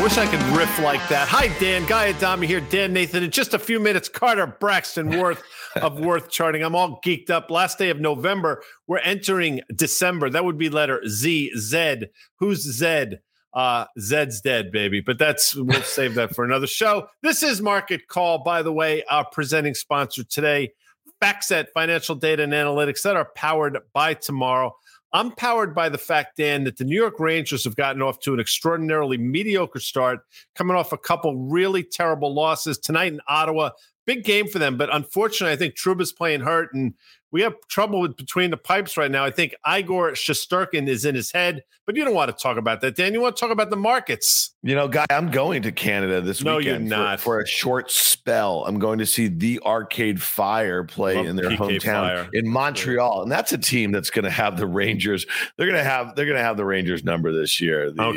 I wish I could riff like that. Hi, Dan. Guy Adami here. Dan Nathan. In just a few minutes, Carter Braxton Worth of Worth Charting. I'm all geeked up. Last day of November. We're entering December. That would be letter Z, Zed. Who's Zed? Zed's dead, baby. But we'll save that for another show. This is Market Call, by the way. Our presenting sponsor today, FactSet, financial data and analytics that are powered by tomorrow. I'm powered by the fact, Dan, that the New York Rangers have gotten off to an extraordinarily mediocre start, coming off a couple really terrible losses tonight in Ottawa. Big game for them, but unfortunately, I think Truba's playing hurt, and we have trouble with between the pipes right now. I think Igor Shesterkin is in his head, but you don't want to talk about that, Dan. You want to talk about the markets. You know, Guy, I'm going to Canada this weekend. No, you're not. For a short spell. I'm going to see the Arcade Fire play in their hometown in Montreal, and that's a team that's going to have the Rangers. They're going to have the Rangers number this year. I'm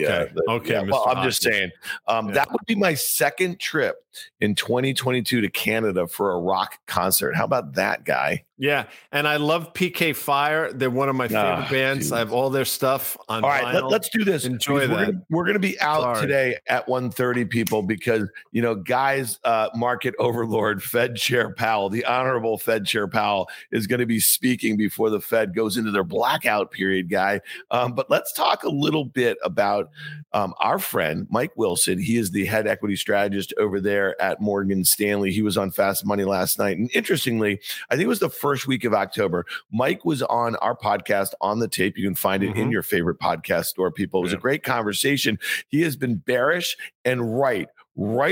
just saying that would be my second trip in 2022 to Canada for a rock concert. How about that, Guy? Yeah, and I love PK Fire. They're one of my favorite bands. Geez. I have all their stuff on vinyl. All right, let's do this. Enjoy that. We're going to be out today at 1:30, people, because, you know, Guy's market overlord, Fed Chair Powell, the Honorable Fed Chair Powell, is going to be speaking before the Fed goes into their blackout period, Guy. But let's talk a little bit about our friend, Mike Wilson. He is the head equity strategist over there at Morgan Stanley. He was on Fast Money last night. And interestingly, I think it was the first week of October, Mike was on our podcast, On the Tape. You can find it in your favorite podcast store, people. It was a great conversation. He has been bearish and right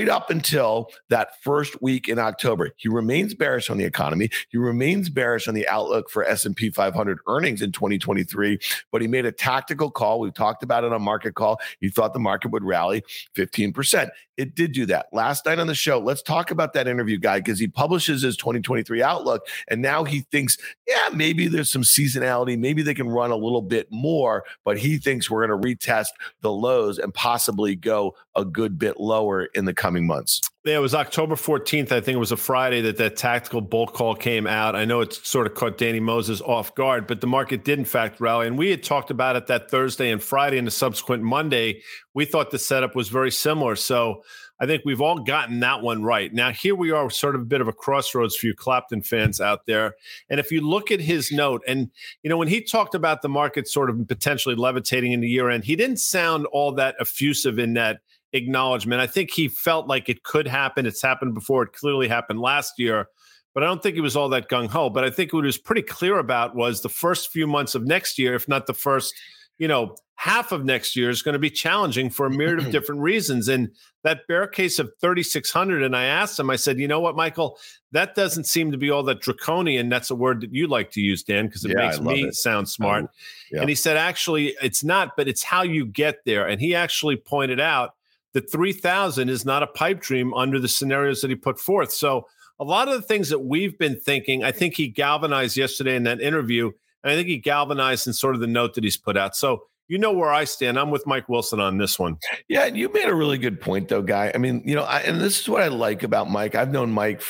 up until that first week in October. He remains bearish on the economy. He remains bearish on the outlook for S&P 500 earnings in 2023, but he made a tactical call. We've talked about it on Market Call. He thought the market would rally 15%. It did do that. Last night on the show, let's talk about that interview, Guy, because he publishes his 2023 outlook, and now he thinks, maybe there's some seasonality. Maybe they can run a little bit more, but he thinks we're going to retest the lows and possibly go a good bit lower in the coming months. Yeah, it was October 14th. I think it was a Friday that tactical bull call came out. I know it sort of caught Danny Moses off guard, but the market did in fact rally. And we had talked about it that Thursday and Friday and the subsequent Monday. We thought the setup was very similar. So I think we've all gotten that one right. Now, here we are, sort of a bit of a crossroads for you Clapton fans out there. And if you look at his note, and, you know, when he talked about the market sort of potentially levitating in the year end, he didn't sound all that effusive in that acknowledgement. I think he felt like it could happen. It's happened before. It clearly happened last year, but I don't think he was all that gung-ho. But I think what he was pretty clear about was the first few months of next year, if not the first, half of next year is going to be challenging for a myriad of different reasons. And that bear case of 3,600, and I asked him, I said, you know what, Michael, that doesn't seem to be all that draconian. That's a word that you like to use, Dan, because it makes me sound smart. And he said, actually, it's not, but it's how you get there. And he actually pointed out that 3,000 is not a pipe dream under the scenarios that he put forth. So a lot of the things that we've been thinking, I think he galvanized yesterday in that interview, and I think he galvanized in sort of the note that he's put out. So you know where I stand. I'm with Mike Wilson on this one. Yeah, and you made a really good point, though, Guy. I mean, and this is what I like about Mike. I've known Mike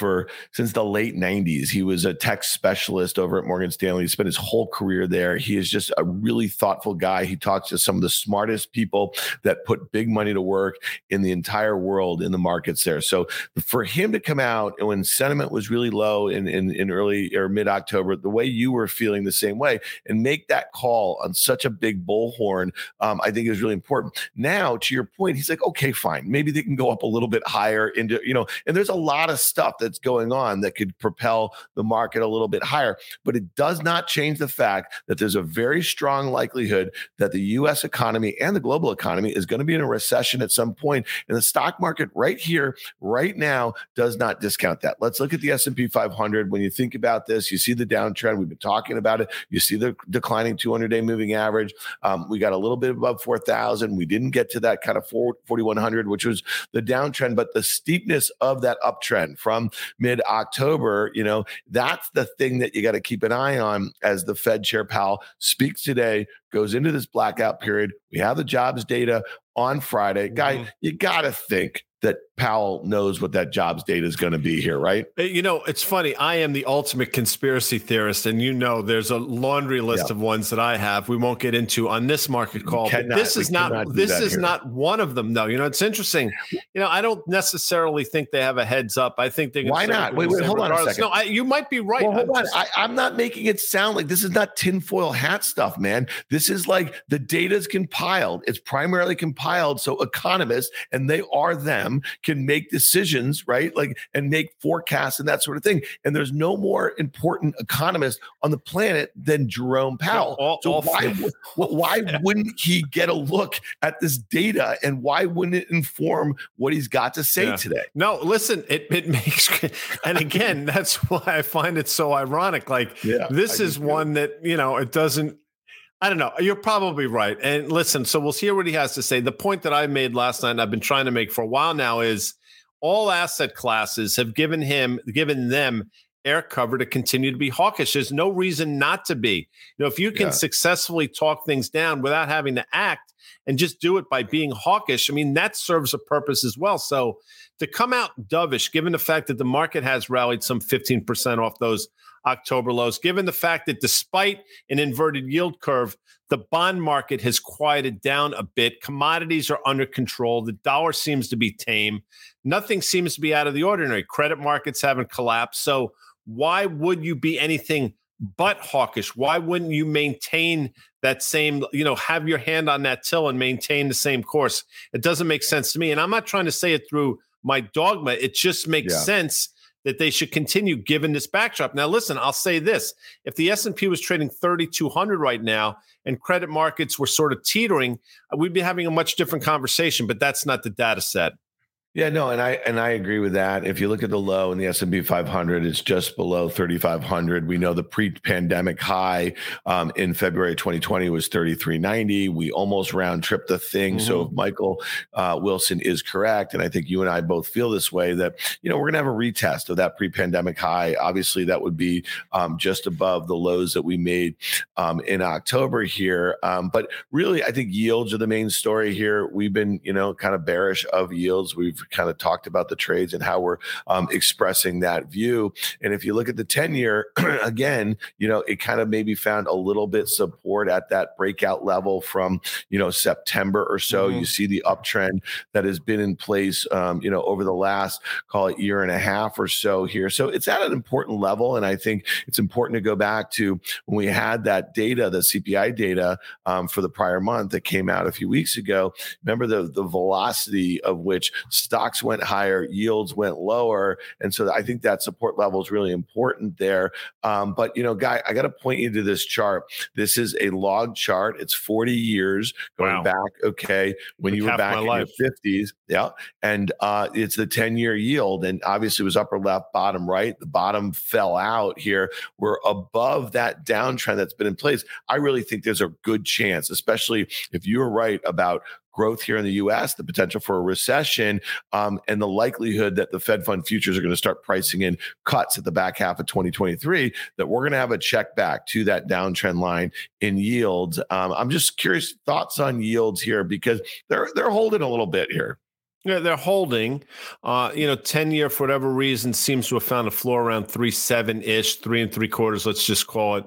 since the late 90s. He was a tech specialist over at Morgan Stanley. He spent his whole career there. He is just a really thoughtful guy. He talks to some of the smartest people that put big money to work in the entire world in the markets there. So for him to come out and when sentiment was really low in early or mid-October, the way you were feeling the same way, and make that call on such a big bullhorn, I think is really important. Now, to your point, he's like, okay, fine. Maybe they can go up a little bit higher into, and there's a lot of stuff that's going on that could propel the market a little bit higher, but it does not change the fact that there's a very strong likelihood that the U.S. economy and the global economy is going to be in a recession at some point. And the stock market right here, right now, does not discount that. Let's look at the S&P 500. When you think about this, you see the downtrend. We've been talking about it. You see the declining 200-day moving average. We got a little bit above 4,000. We didn't get to that kind of 4,100, which was the downtrend, but the steepness of that uptrend from mid-October, that's the thing that you got to keep an eye on as the Fed Chair Powell speaks today, goes into this blackout period. We have the jobs data on Friday. Guy, you got to think that Powell knows what that jobs data is going to be here, right? You know, it's funny. I am the ultimate conspiracy theorist, and you know there's a laundry list of ones that I have. We won't get into on this market call. This is not one of them, though. You know, it's interesting. You know, I don't necessarily think they have a heads up. I think they. Why not? Wait, hold on a second. No, you might be right. Well, hold on. I'm not making it sound like this is not tinfoil hat stuff, man. This is like the data's compiled. It's primarily compiled, so economists, and they are them, can make decisions, right? Like, and make forecasts and that sort of thing. And there's no more important economist on the planet than Jerome Powell. So why wouldn't he get a look at this data, and why wouldn't it inform what he's got to say today? No, listen, it makes, and again, that's why I find it so ironic. Like this is one that, you know, it doesn't, I don't know. You're probably right. And listen, so we'll hear what he has to say. The point that I made last night, and I've been trying to make for a while now, is all asset classes have given them air cover to continue to be hawkish. There's no reason not to be. You know, if you can successfully talk things down without having to act, and just do it by being hawkish, I mean, that serves a purpose as well. So to come out dovish, given the fact that the market has rallied some 15% off those October lows, given the fact that despite an inverted yield curve, the bond market has quieted down a bit, commodities are under control, the dollar seems to be tame, nothing seems to be out of the ordinary, credit markets haven't collapsed. So why would you be anything but hawkish? Why wouldn't you maintain that same, you know, have your hand on that till and maintain the same course? It doesn't make sense to me. And I'm not trying to say it through my dogma. It just makes sense that they should continue given this backdrop. Now, listen, I'll say this. If the S&P was trading 3,200 right now and credit markets were sort of teetering, we'd be having a much different conversation, but that's not the data set. Yeah, no, and I agree with that. If you look at the low in the S&P 500, it's just below 3,500. We know the pre-pandemic high in February 2020 was 3,390. We almost round-tripped the thing. Mm-hmm. So if Michael Wilson is correct, and I think you and I both feel this way, that, you know, we're going to have a retest of that pre-pandemic high. Obviously, that would be just above the lows that we made in October here. But really, I think yields are the main story here. We've been, you know, kind of bearish of yields. We've kind of talked about the trades and how we're expressing that view. And if you look at the 10-year, again, you know, it kind of maybe found a little bit support at that breakout level from, you know, September or so. Mm-hmm. You see the uptrend that has been in place, you know, over the last, call it, year and a half or so here. So it's at an important level. And I think it's important to go back to when we had that data, the CPI data for the prior month that came out a few weeks ago. Remember the velocity of which stocks went higher, yields went lower. And so I think that support level is really important there. But, you know, Guy, I got to point you to this chart. This is a log chart. It's 40 years going back. Okay. When you were back in your 50s. Yeah. And it's the 10-year yield. And obviously it was upper left, bottom right. The bottom fell out here. We're above that downtrend that's been in place. I really think there's a good chance, especially if you're right about growth here in the U.S., the potential for a recession, and the likelihood that the Fed fund futures are going to start pricing in cuts at the back half of 2023, that we're going to have a check back to that downtrend line in yields. I'm just curious, thoughts on yields here, because they're holding a little bit here. Yeah, they're holding. You know, 10-year, for whatever reason, seems to have found a floor around 3.7-ish, 3 3/4, let's just call it.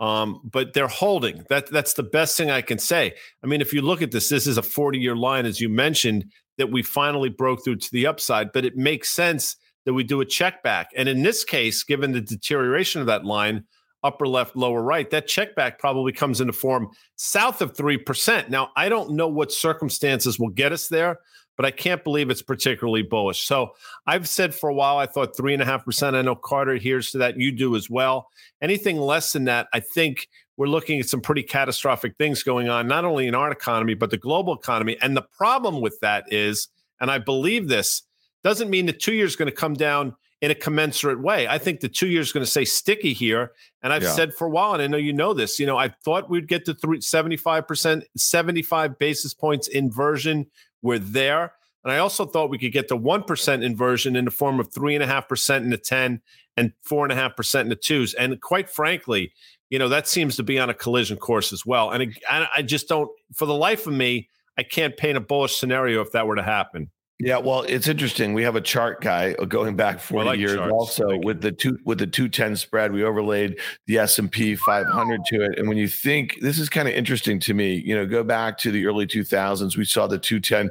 But they're holding. That's the best thing I can say. I mean, if you look at this is a 40-year line, as you mentioned, that we finally broke through to the upside, but it makes sense that we do a check back. And in this case, given the deterioration of that line, upper left, lower right, that check back probably comes into form south of 3%. Now, I don't know what circumstances will get us there, but I can't believe it's particularly bullish. So I've said for a while, I thought 3.5%. I know Carter adheres to that. You do as well. Anything less than that, I think we're looking at some pretty catastrophic things going on, not only in our economy, but the global economy. And the problem with that is, and I believe this, doesn't mean the 2 year is going to come down in a commensurate way. I think the 2 year is going to stay sticky here. And I've said for a while, and I know you know this, you know, I thought we'd get to 75%, 75 basis points inversion. We're there. And I also thought we could get the 1% inversion in the form of 3.5% in the 10 and 4.5% in the 2s. And quite frankly, you know, that seems to be on a collision course as well. And I just don't, for the life of me, I can't paint a bullish scenario if that were to happen. Yeah, well, it's interesting. We have a chart guy going back 40 years. Charts. Also, like with the 210 spread, we overlaid the S&P 500 to it. And when you think, this is kind of interesting to me, you know, go back to the early 2000s, we saw the 210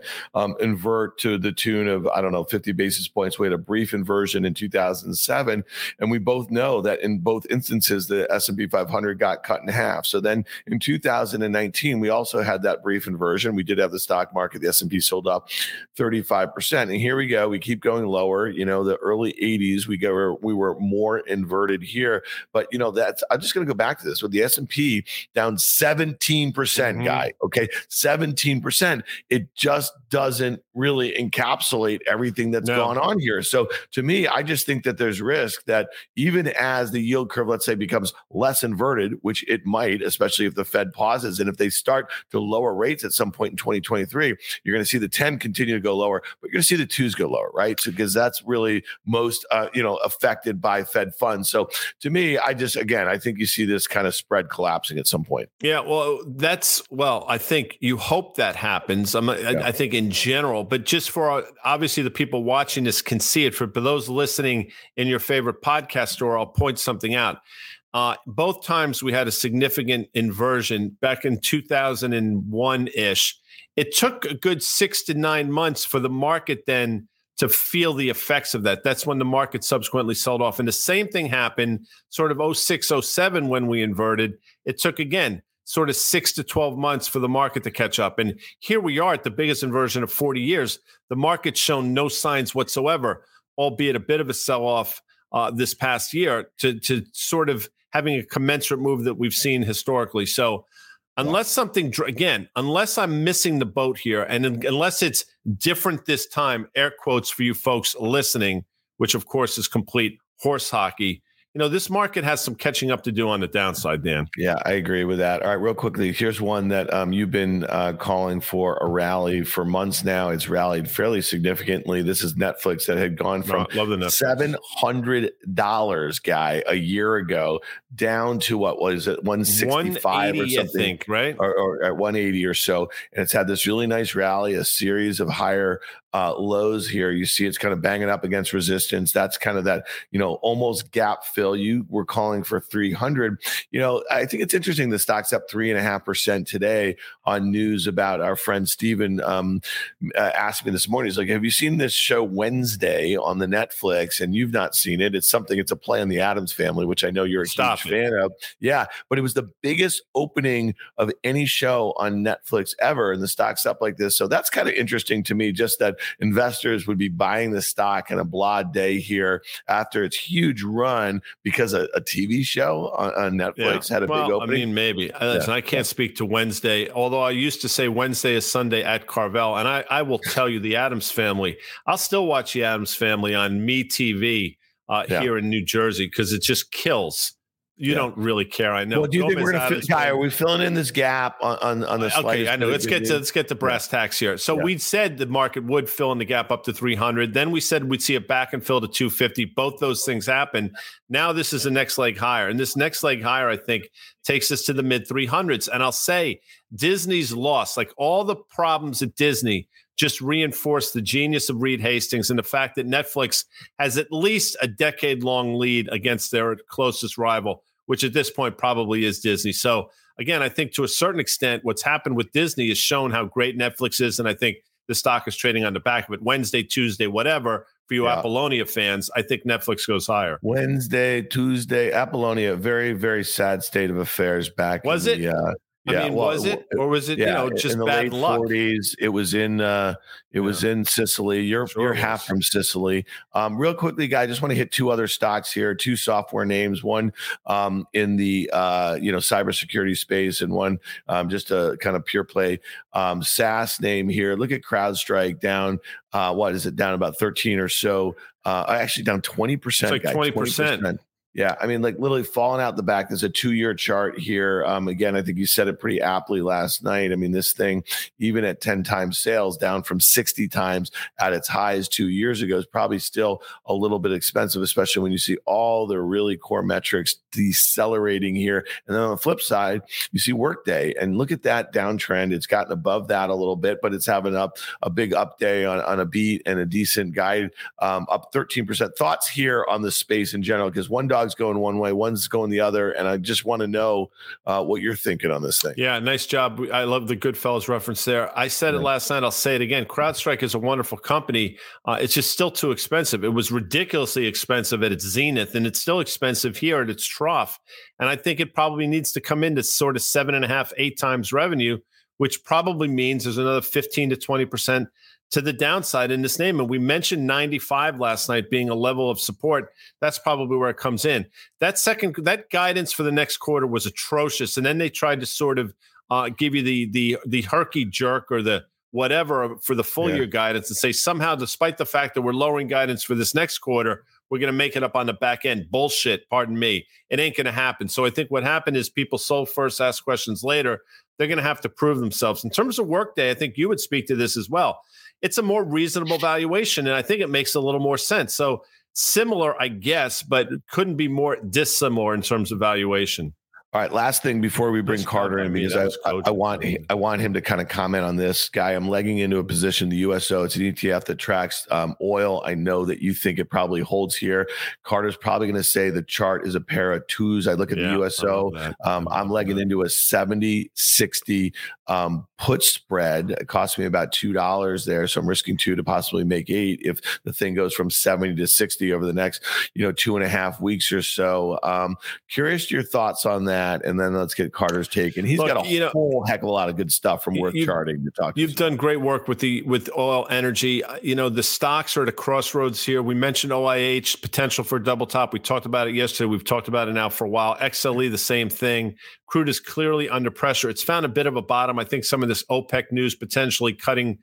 invert to the tune of, I don't know, 50 basis points. We had a brief inversion in 2007. And we both know that in both instances, the S&P 500 got cut in half. So then in 2019, we also had that brief inversion. We did have the stock market, the S&P sold up 35%. And here we go. We keep going lower. You know, the early 80s, we were more inverted here. But, you know, I'm just going to go back to this with the S&P down 17%, guy. Okay, 17%. It just doesn't really encapsulate everything that's gone on here. So to me, I just think that there's risk that even as the yield curve, let's say, becomes less inverted, which it might, especially if the Fed pauses and if they start to lower rates at some point in 2023, you're going to see the 10 continue to go lower, but you're going to see the twos go lower, right? So because that's really most, affected by Fed funds. So to me, I think you see this kind of spread collapsing at some point. Yeah, well, I think you hope that happens. I think in general, but just for obviously the people watching this can see it. For those listening in your favorite podcast store, I'll point something out. Both times we had a significant inversion back in 2001-ish. It took a good 6 to 9 months for the market then to feel the effects of that. That's when the market subsequently sold off. And the same thing happened sort of 06, 07 when we inverted. It took, again, sort of 6 to 12 months for the market to catch up. And here we are at the biggest inversion of 40 years. The market's shown no signs whatsoever, albeit a bit of a sell-off this past year to sort of having a commensurate move that we've seen historically. So unless I'm missing the boat here, and unless it's different this time, air quotes for you folks listening, which of course is complete horse hockey, you know, this market has some catching up to do on the downside, Dan. Yeah, I agree with that. All right, real quickly, here's one that you've been calling for a rally for months now. It's rallied fairly significantly. This is Netflix that had gone from $700 guy a year ago down to what was it, 165 or something, I think, right? Or at 180 or so. And it's had this really nice rally, a series of higher lows here. You see it's kind of banging up against resistance. That's kind of that, you know, almost gap fill. You were calling for 300. You know, I think it's interesting. The stock's up 3.5% today on news about our friend Steven asked me this morning. He's like, have you seen this show Wednesday on the Netflix? And you've not seen it. It's a play on the Addams Family, which I know you're a huge fan of. Yeah. But it was the biggest opening of any show on Netflix ever. And the stock's up like this. So that's kind of interesting to me, just that investors would be buying the stock in a blah day here after its huge run because a TV show on Netflix had a big opening. I mean, maybe. Listen, I can't speak to Wednesday, although I used to say Wednesday is Sunday at Carvel. And I will tell you, the Addams Family, I'll still watch the Addams Family on MeTV here in New Jersey because it just kills. You don't really care, I know. Well, do you think we're going to fill, Guy? Are we filling in this gap on the slide? Okay, I know. Let's get to brass tacks here. So we said the market would fill in the gap up to 300. Then we said we'd see a back and fill to 250. Both those things happen. Now this is the next leg higher, and this next leg higher, I think, takes us to the mid 300s. And I'll say Disney's loss, like all the problems at Disney, just reinforced the genius of Reed Hastings and the fact that Netflix has at least a decade-long lead against their closest rival, which at this point probably is Disney. So, again, I think to a certain extent what's happened with Disney has shown how great Netflix is, and I think the stock is trading on the back of it Wednesday, Tuesday, whatever. For you Apollonia fans, I think Netflix goes higher. Wednesday, Tuesday, Apollonia, very, very sad state of affairs back was in it? Was it bad luck? '40s, it was in it was in Sicily. You're half from Sicily. Real quickly, Guy, I just want to hit two other stocks here, two software names, one in the cybersecurity space and one just a kind of pure play SaaS name here. Look at CrowdStrike down. Down about 13 or so? Actually, down 20%. It's like 20%. Yeah, I mean, like literally falling out the back. There's a 2-year chart here. Again, I think you said it pretty aptly last night. I mean, this thing, even at 10 times sales, down from 60 times at its highs 2 years ago, is probably still a little bit expensive, especially when you see all their really core metrics decelerating here. And then on the flip side, you see Workday. And look at that downtrend. It's gotten above that a little bit, but it's having up a big up day on a beat and a decent guide, up 13%. Thoughts here on the space in general, because one dog going one way, one's going the other, and I just want to know what you're thinking on this thing. Yeah, nice job. I love the Goodfellas reference there. I said it last night. I'll say it again. CrowdStrike is a wonderful company. It's just still too expensive. It was ridiculously expensive at its zenith, and it's still expensive here at its trough. And I think it probably needs to come into sort of 7.5, 8 times revenue, which probably means there's another 15 to 20% to the downside in this name. And we mentioned 95 last night being a level of support. That's probably where it comes in. That guidance for the next quarter was atrocious. And then they tried to sort of give you the herky jerk or the whatever for the full year guidance and say somehow, despite the fact that we're lowering guidance for this next quarter, we're going to make it up on the back end. Bullshit, pardon me. It ain't going to happen. So I think what happened is people sold first, asked questions later. They're going to have to prove themselves. In terms of Workday, I think you would speak to this as well. It's a more reasonable valuation, and I think it makes a little more sense. So similar, I guess, but couldn't be more dissimilar in terms of valuation. All right, last thing before we bring Carter in, because I want him to kind of comment on this guy. I'm legging into a position, the USO. It's an ETF that tracks oil. I know that you think it probably holds here. Carter's probably going to say the chart is a pair of twos. I look at the USO. I'm legging into a 70-60 put spread. It cost me about $2 there, so I'm risking $2 to possibly make $8 if the thing goes from 70 to 60 over the next 2.5 weeks or so. Curious your thoughts on that. And then let's get Carter's take. And he's got a whole heck of a lot of good stuff from Worth Charting to talk. You've done great work with oil, energy. The stocks are at a crossroads here. We mentioned OIH, potential for a double top. We talked about it yesterday. We've talked about it now for a while. XLE, the same thing. Crude is clearly under pressure. It's found a bit of a bottom. I think some of this OPEC news potentially cutting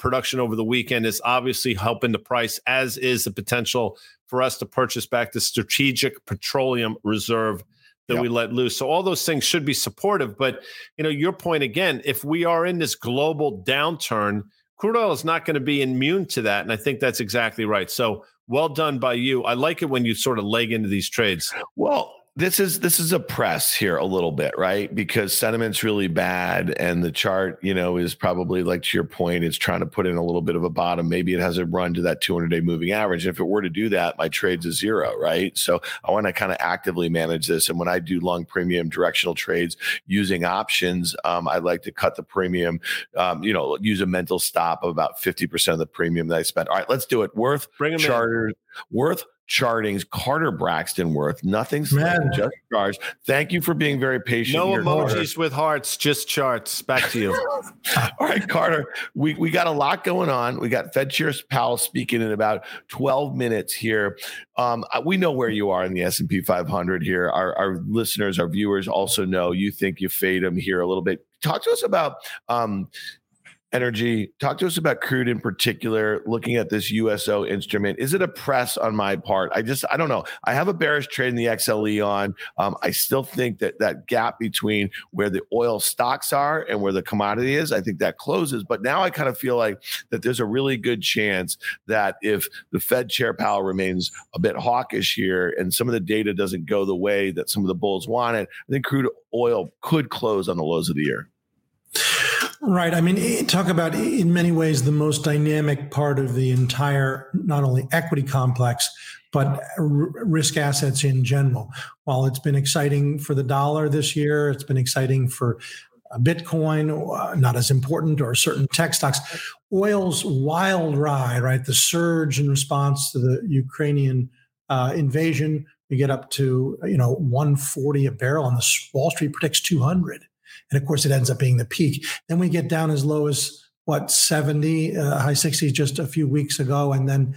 production over the weekend is obviously helping the price, as is the potential for us to purchase back the strategic petroleum reserve that we let loose. So all those things should be supportive. But, your point again, if we are in this global downturn, crude oil is not going to be immune to that. And I think that's exactly right. So well done by you. I like it when you sort of leg into these trades. Well, this is a press here a little bit, right? Because sentiment's really bad and the chart, is probably, like to your point, it's trying to put in a little bit of a bottom. Maybe it has a run to that 200-day moving average. And if it were to do that, my trade's a zero, right? So I want to kind of actively manage this. And when I do long premium directional trades using options, I like to cut the premium, use a mental stop of about 50% of the premium that I spent. All right, let's do it. Worth Charter, Worth Charting's Carter Braxton Worth. Nothing's just charged. Thank you for being very patient. No emojis, Carter, with hearts, just charts. Back to you. All right, Carter, we got a lot going on. We got Fed Chair Powell speaking in about 12 minutes here. We know where you are in the S&P 500 here. Our listeners, our viewers also know you think you fade them here a little bit. Talk to us about energy. Talk to us about crude in particular, looking at this USO instrument. Is it a press on my part? I don't know. I have a bearish trade in the XLE on. I still think that gap between where the oil stocks are and where the commodity is, I think that closes. But now I kind of feel like that there's a really good chance that if the Fed Chair Powell remains a bit hawkish here and some of the data doesn't go the way that some of the bulls want it, I think crude oil could close on the lows of the year. Right. I mean, talk about, in many ways, the most dynamic part of the entire, not only equity complex, but risk assets in general. While it's been exciting for the dollar this year, it's been exciting for Bitcoin, not as important, or certain tech stocks. Oil's wild ride, right? The surge in response to the Ukrainian invasion, we get up to, 140 a barrel, and the Wall Street predicts 200. And of course, it ends up being the peak. Then we get down as low as, what, 70, high 60s just a few weeks ago. And then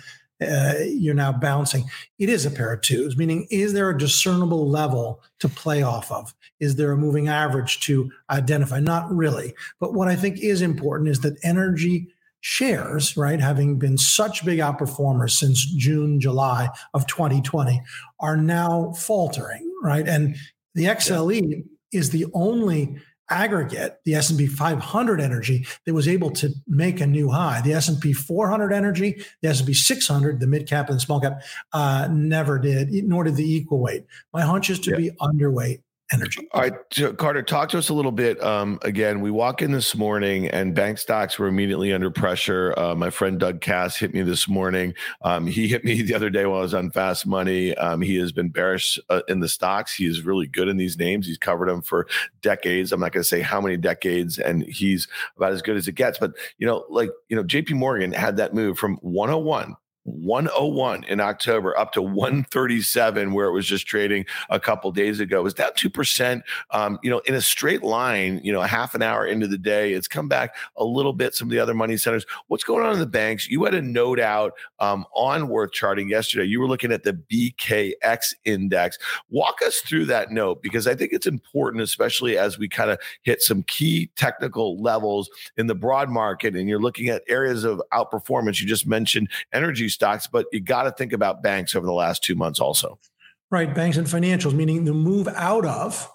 you're now bouncing. It is a pair of twos, meaning, is there a discernible level to play off of? Is there a moving average to identify? Not really. But what I think is important is that energy shares, right, having been such big outperformers since June, July of 2020, are now faltering, right? And the XLE is the only aggregate, the S&P 500 energy, that was able to make a new high. The S&P 400 energy, the S&P 600, the mid cap and small cap, never did, nor did the equal weight. My hunch is to be underweight energy. All right, so Carter, talk to us a little bit. Again, we walk in this morning and bank stocks were immediately under pressure. My friend Doug Cass hit me this morning. He hit me the other day while I was on Fast Money. He has been bearish in the stocks. He is really good in these names. He's covered them for decades. I'm not going to say how many decades, and he's about as good as it gets. But, you know, like, you know, JP Morgan had that move from 101 in October up to 137, where it was just trading a couple days ago. It was down 2%, you know, in a straight line, you know, half an hour into the day. It's come back a little bit. Some of the other money centers, what's going on in the banks? You had a note out on Worth Charting yesterday. You were looking at the BKX index. Walk us through that note, because I think it's important, especially as we kind of hit some key technical levels in the broad market and you're looking at areas of outperformance. You just mentioned energy stocks, but you got to think about banks over the last 2 months also. Right. Banks and financials, meaning the move out of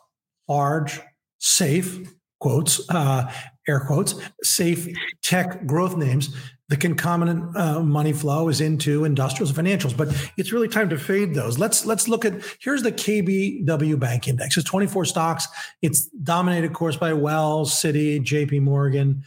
large, safe, quotes, air quotes, safe tech growth names. The concomitant money flow is into industrials and financials, but it's really time to fade those. Let's look at, here's the KBW Bank Index. It's 24 stocks. It's dominated, of course, by Wells, Citi, JP Morgan,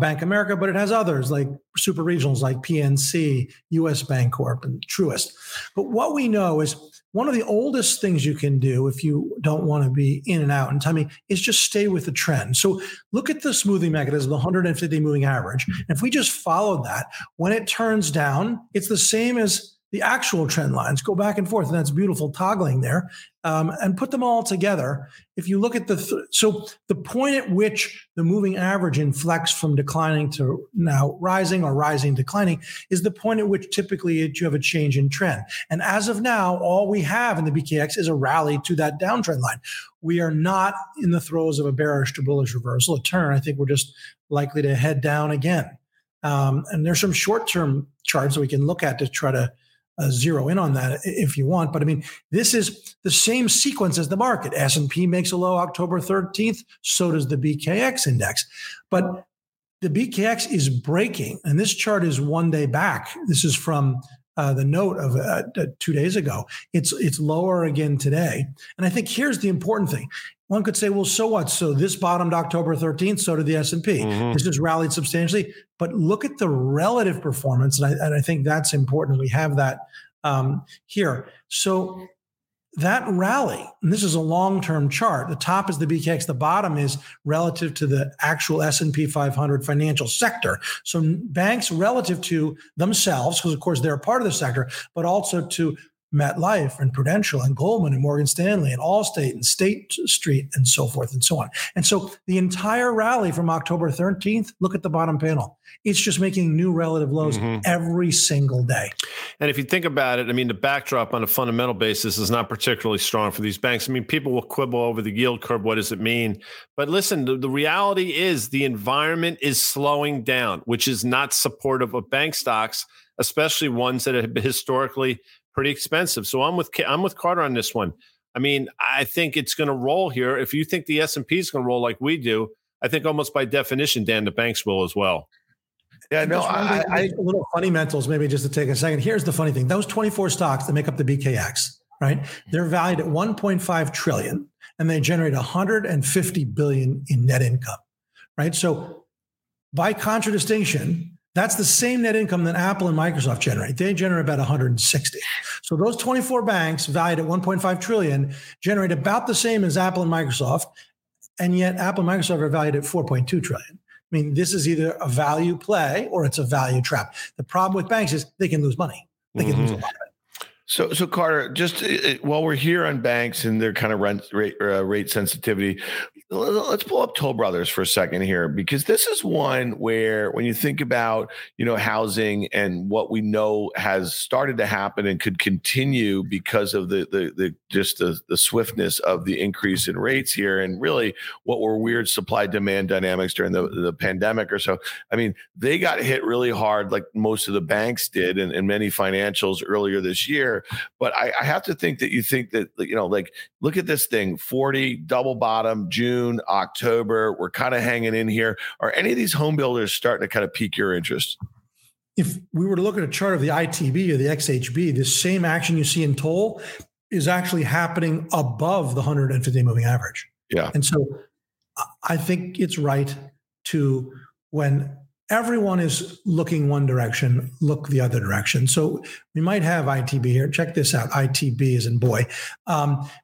Bank of America, but it has others like super regionals like PNC, US Bank Corp, and Truist. But what we know is one of the oldest things you can do if you don't want to be in and out in timing is just stay with the trend. So look at the smoothing mechanism, the 150 moving average. And if we just follow that, when it turns down, it's the same as the actual trend lines, go back and forth. And that's beautiful toggling there, and put them all together. If you look at so the point at which the moving average inflects from declining to now rising or rising declining is the point at which typically you have a change in trend. And as of now, all we have in the BKX is a rally to that downtrend line. We are not in the throes of a bearish to bullish reversal, a turn. I think we're just likely to head down again. And there's some short-term charts that we can look at to try to zero in on that if you want. But I mean, this is the same sequence as the market. S&P makes a low October 13th. So does the BKX index. But the BKX is breaking. And this chart is 1 day back. This is from the note of 2 days ago. It's lower again today. And I think here's the important thing. One could say, well, so what? So this bottomed October 13th, so did the S&P. Mm-hmm. This has rallied substantially. But look at the relative performance, and I think that's important. We have that here. So that rally, and this is a long-term chart. The top is the BKX. The bottom is relative to the actual S&P 500 financial sector. So banks relative to themselves, because, of course, they're a part of the sector, but also to MetLife and Prudential and Goldman and Morgan Stanley and Allstate and State Street and so forth and so on. And so the entire rally from October 13th, look at the bottom panel. It's just making new relative lows every single day. And if you think about it, I mean, the backdrop on a fundamental basis is not particularly strong for these banks. I mean, people will quibble over the yield curve. What does it mean? But listen, the reality is the environment is slowing down, which is not supportive of bank stocks, especially ones that have historically pretty expensive. So I'm with Carter on this one. I mean, I think it's going to roll here. If you think the S&P is going to roll like we do, I think almost by definition, Dan, the banks will as well. Yeah, no, I a little fundamentals, maybe just to take a second. Here's the funny thing. Those 24 stocks that make up the BKX, right? They're valued at $1.5 trillion and they generate $150 billion in net income, right? So by contradistinction, that's the same net income that Apple and Microsoft generate. They generate about 160. So those 24 banks valued at 1.5 trillion generate about the same as Apple and Microsoft. And yet Apple and Microsoft are valued at 4.2 trillion. I mean, this is either a value play or it's a value trap. The problem with banks is they can lose money. They can lose a lot of it. So Carter, just while we're here on banks and their kind of rate sensitivity, Let's pull up Toll Brothers for a second here, because this is one where when you think about, you know, housing and what we know has started to happen and could continue because of the swiftness of the increase in rates here, and really what were weird supply demand dynamics during the pandemic or so. I mean, they got hit really hard like most of the banks did and many financials earlier this year. But I have to think that you think that, you know, like, look at this thing, 40 double bottom, June, October, we're kind of hanging in here. Are any of these home builders starting to kind of pique your interest? If we were to look at a chart of the ITB or the XHB, the same action you see in Toll is actually happening above the 150 moving average. Yeah. And so I think it's right to, when everyone is looking one direction, look the other direction. So we might have ITB here. Check this out. ITB as in boy.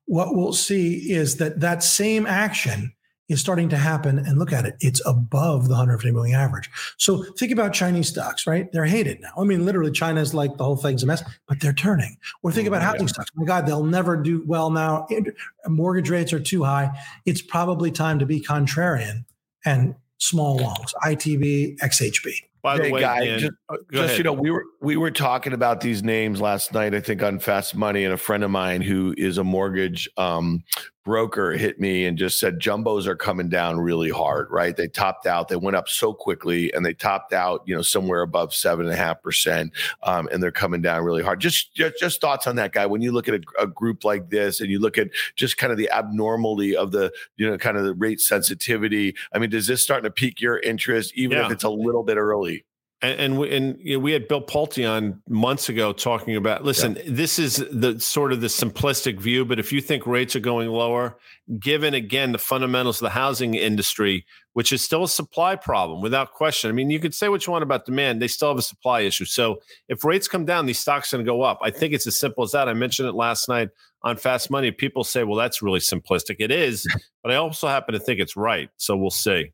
What we'll see is that same action is starting to happen. And look at it. It's above the 150 moving average. So think about Chinese stocks, right? They're hated now. I mean, literally, China's like, the whole thing's a mess, but they're turning. Or think about housing stocks. Oh my God, they'll never do well now. Mortgage rates are too high. It's probably time to be contrarian and small longs, ITB, XHB. By the way, guy, just you know, we were talking about these names last night, I think, on Fast Money, and a friend of mine who is a mortgage broker hit me and just said jumbos are coming down really hard, right? They topped out. They went up so quickly, and they topped out, you know, somewhere above 7.5%, and they're coming down really hard. Just thoughts on that, guy. When you look at a group like this, and you look at just kind of the abnormality of the, you know, kind of the rate sensitivity. I mean, does this start to pique your interest, even if it's a little bit early? And we had Bill Pulte on months ago talking about, listen, this is the sort of the simplistic view, but if you think rates are going lower, given, again, the fundamentals of the housing industry, which is still a supply problem without question. I mean, you could say what you want about demand. They still have a supply issue. So if rates come down, these stocks are going to go up. I think it's as simple as that. I mentioned it last night on Fast Money. People say, well, that's really simplistic. It is, but I also happen to think it's right. So we'll see.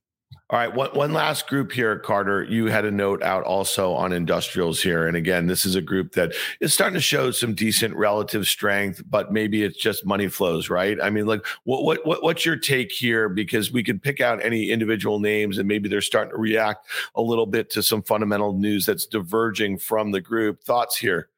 All right. One last group here, Carter. You had a note out also on industrials here. And again, this is a group that is starting to show some decent relative strength, but maybe it's just money flows, right? I mean, like, what's your take here? Because we could pick out any individual names and maybe they're starting to react a little bit to some fundamental news that's diverging from the group. Thoughts here?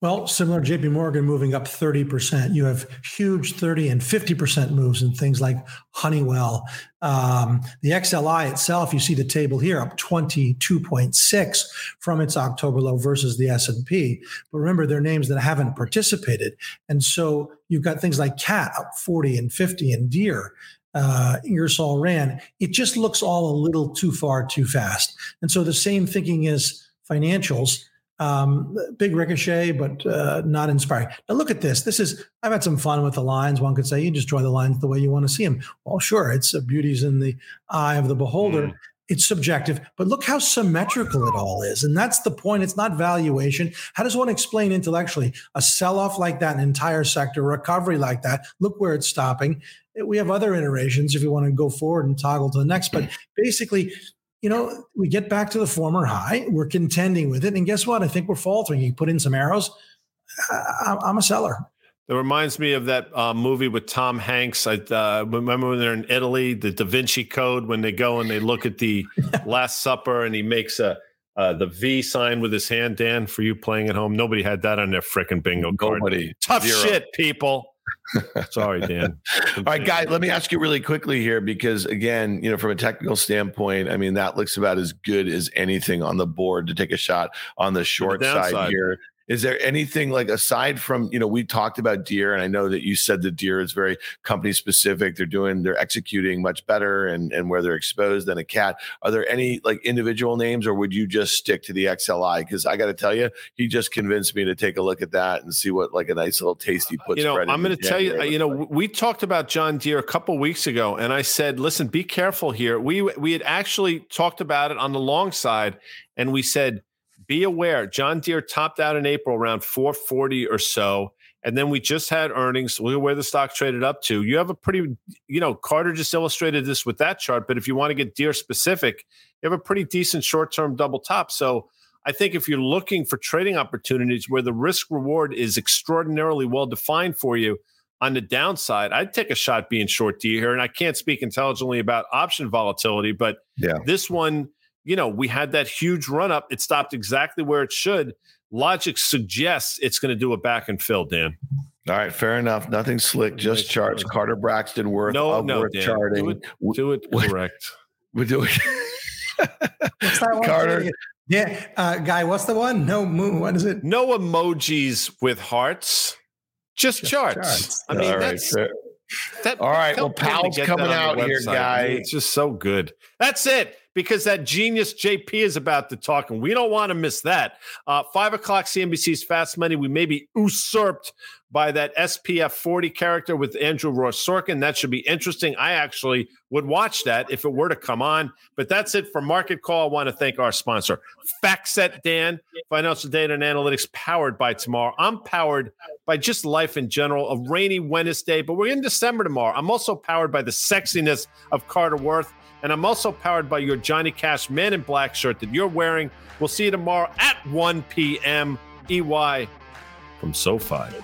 Well, similar, JP Morgan moving up 30%. You have huge 30 and 50% moves in things like Honeywell. The XLI itself, you see the table here, up 22.6 from its October low versus the S&P. But remember, they're names that haven't participated. And so you've got things like CAT up 40 and 50 and DEER. Ingersoll Rand. It just looks all a little too far too fast. And so the same thinking is financials. Big ricochet, but not inspiring. Now look at this. I've had some fun with the lines. One could say, you just draw the lines the way you want to see them. Well, sure, it's beauty's in the eye of the beholder. Mm. It's subjective, but look how symmetrical it all is. And that's the point. It's not valuation. How does one explain intellectually a sell-off like that, an entire sector recovery like that? Look where it's stopping. We have other iterations if you want to go forward and toggle to the next, but basically, you know, we get back to the former high. We're contending with it. And guess what? I think we're faltering. You put in some arrows. I'm a seller. It reminds me of that movie with Tom Hanks. I remember when they're in Italy, the Da Vinci Code, when they go and they look at the Last Supper and he makes the V sign with his hand. Dan, for you playing at home, nobody had that on their frickin' bingo card. Nobody. Tough Zero. Shit, people. Sorry, Dan. All right, guys, let me ask you really quickly here, because again, you know, from a technical standpoint, I mean, that looks about as good as anything on the board to take a shot on the short side here. Is there anything, like, aside from, you know, we talked about DEER, and I know that you said the DEER is very company specific. They're executing much better and where they're exposed than a CAT. Are there any, like, individual names, or would you just stick to the XLI? Because I got to tell you, he just convinced me to take a look at that and see what, like, a nice little tasty put. You know, I'm going to tell you, you know, we talked about John Deere a couple weeks ago, and I said, listen, be careful here. We had actually talked about it on the long side, and we said, be aware, John Deere topped out in April around 440 or so, and then we just had earnings. Look at where the stock traded up to. You have a pretty, you know, Carter just illustrated this with that chart, but if you want to get Deere specific, you have a pretty decent short-term double top. So I think if you're looking for trading opportunities where the risk reward is extraordinarily well-defined for you, On the downside, I'd take a shot being short D here, and I can't speak intelligently about option volatility, but this one, you know, we had that huge run up. It stopped exactly where it should. Logic suggests it's going to do a back and fill, Dan. All right, fair enough. Nothing slick, just charts. Carter Braxton Worth Worth Dan. Charting. Do it correct. We do it. What's that one? Carter. Yeah, Guy, what's the one? No moon. What is it? No emojis with hearts. Just charts. I mean, all right, all right. Well, Powell's coming out here, Guy. I mean, it's just so good. That's it. Because that genius JP is about to talk, and we don't want to miss that. 5 o'clock CNBC's Fast Money. We may be usurped by that SPF 40 character with Andrew Ross Sorkin. That should be interesting. I actually would watch that if it were to come on. But that's it for Market Call. I want to thank our sponsor, FactSet, Dan, financial data and analytics powered by tomorrow. I'm powered by just life in general, a rainy Wednesday, but we're in December tomorrow. I'm also powered by the sexiness of Carter Worth. And I'm also powered by your Johnny Cash man in black shirt that you're wearing. We'll see you tomorrow at 1 p.m. EY from SoFi.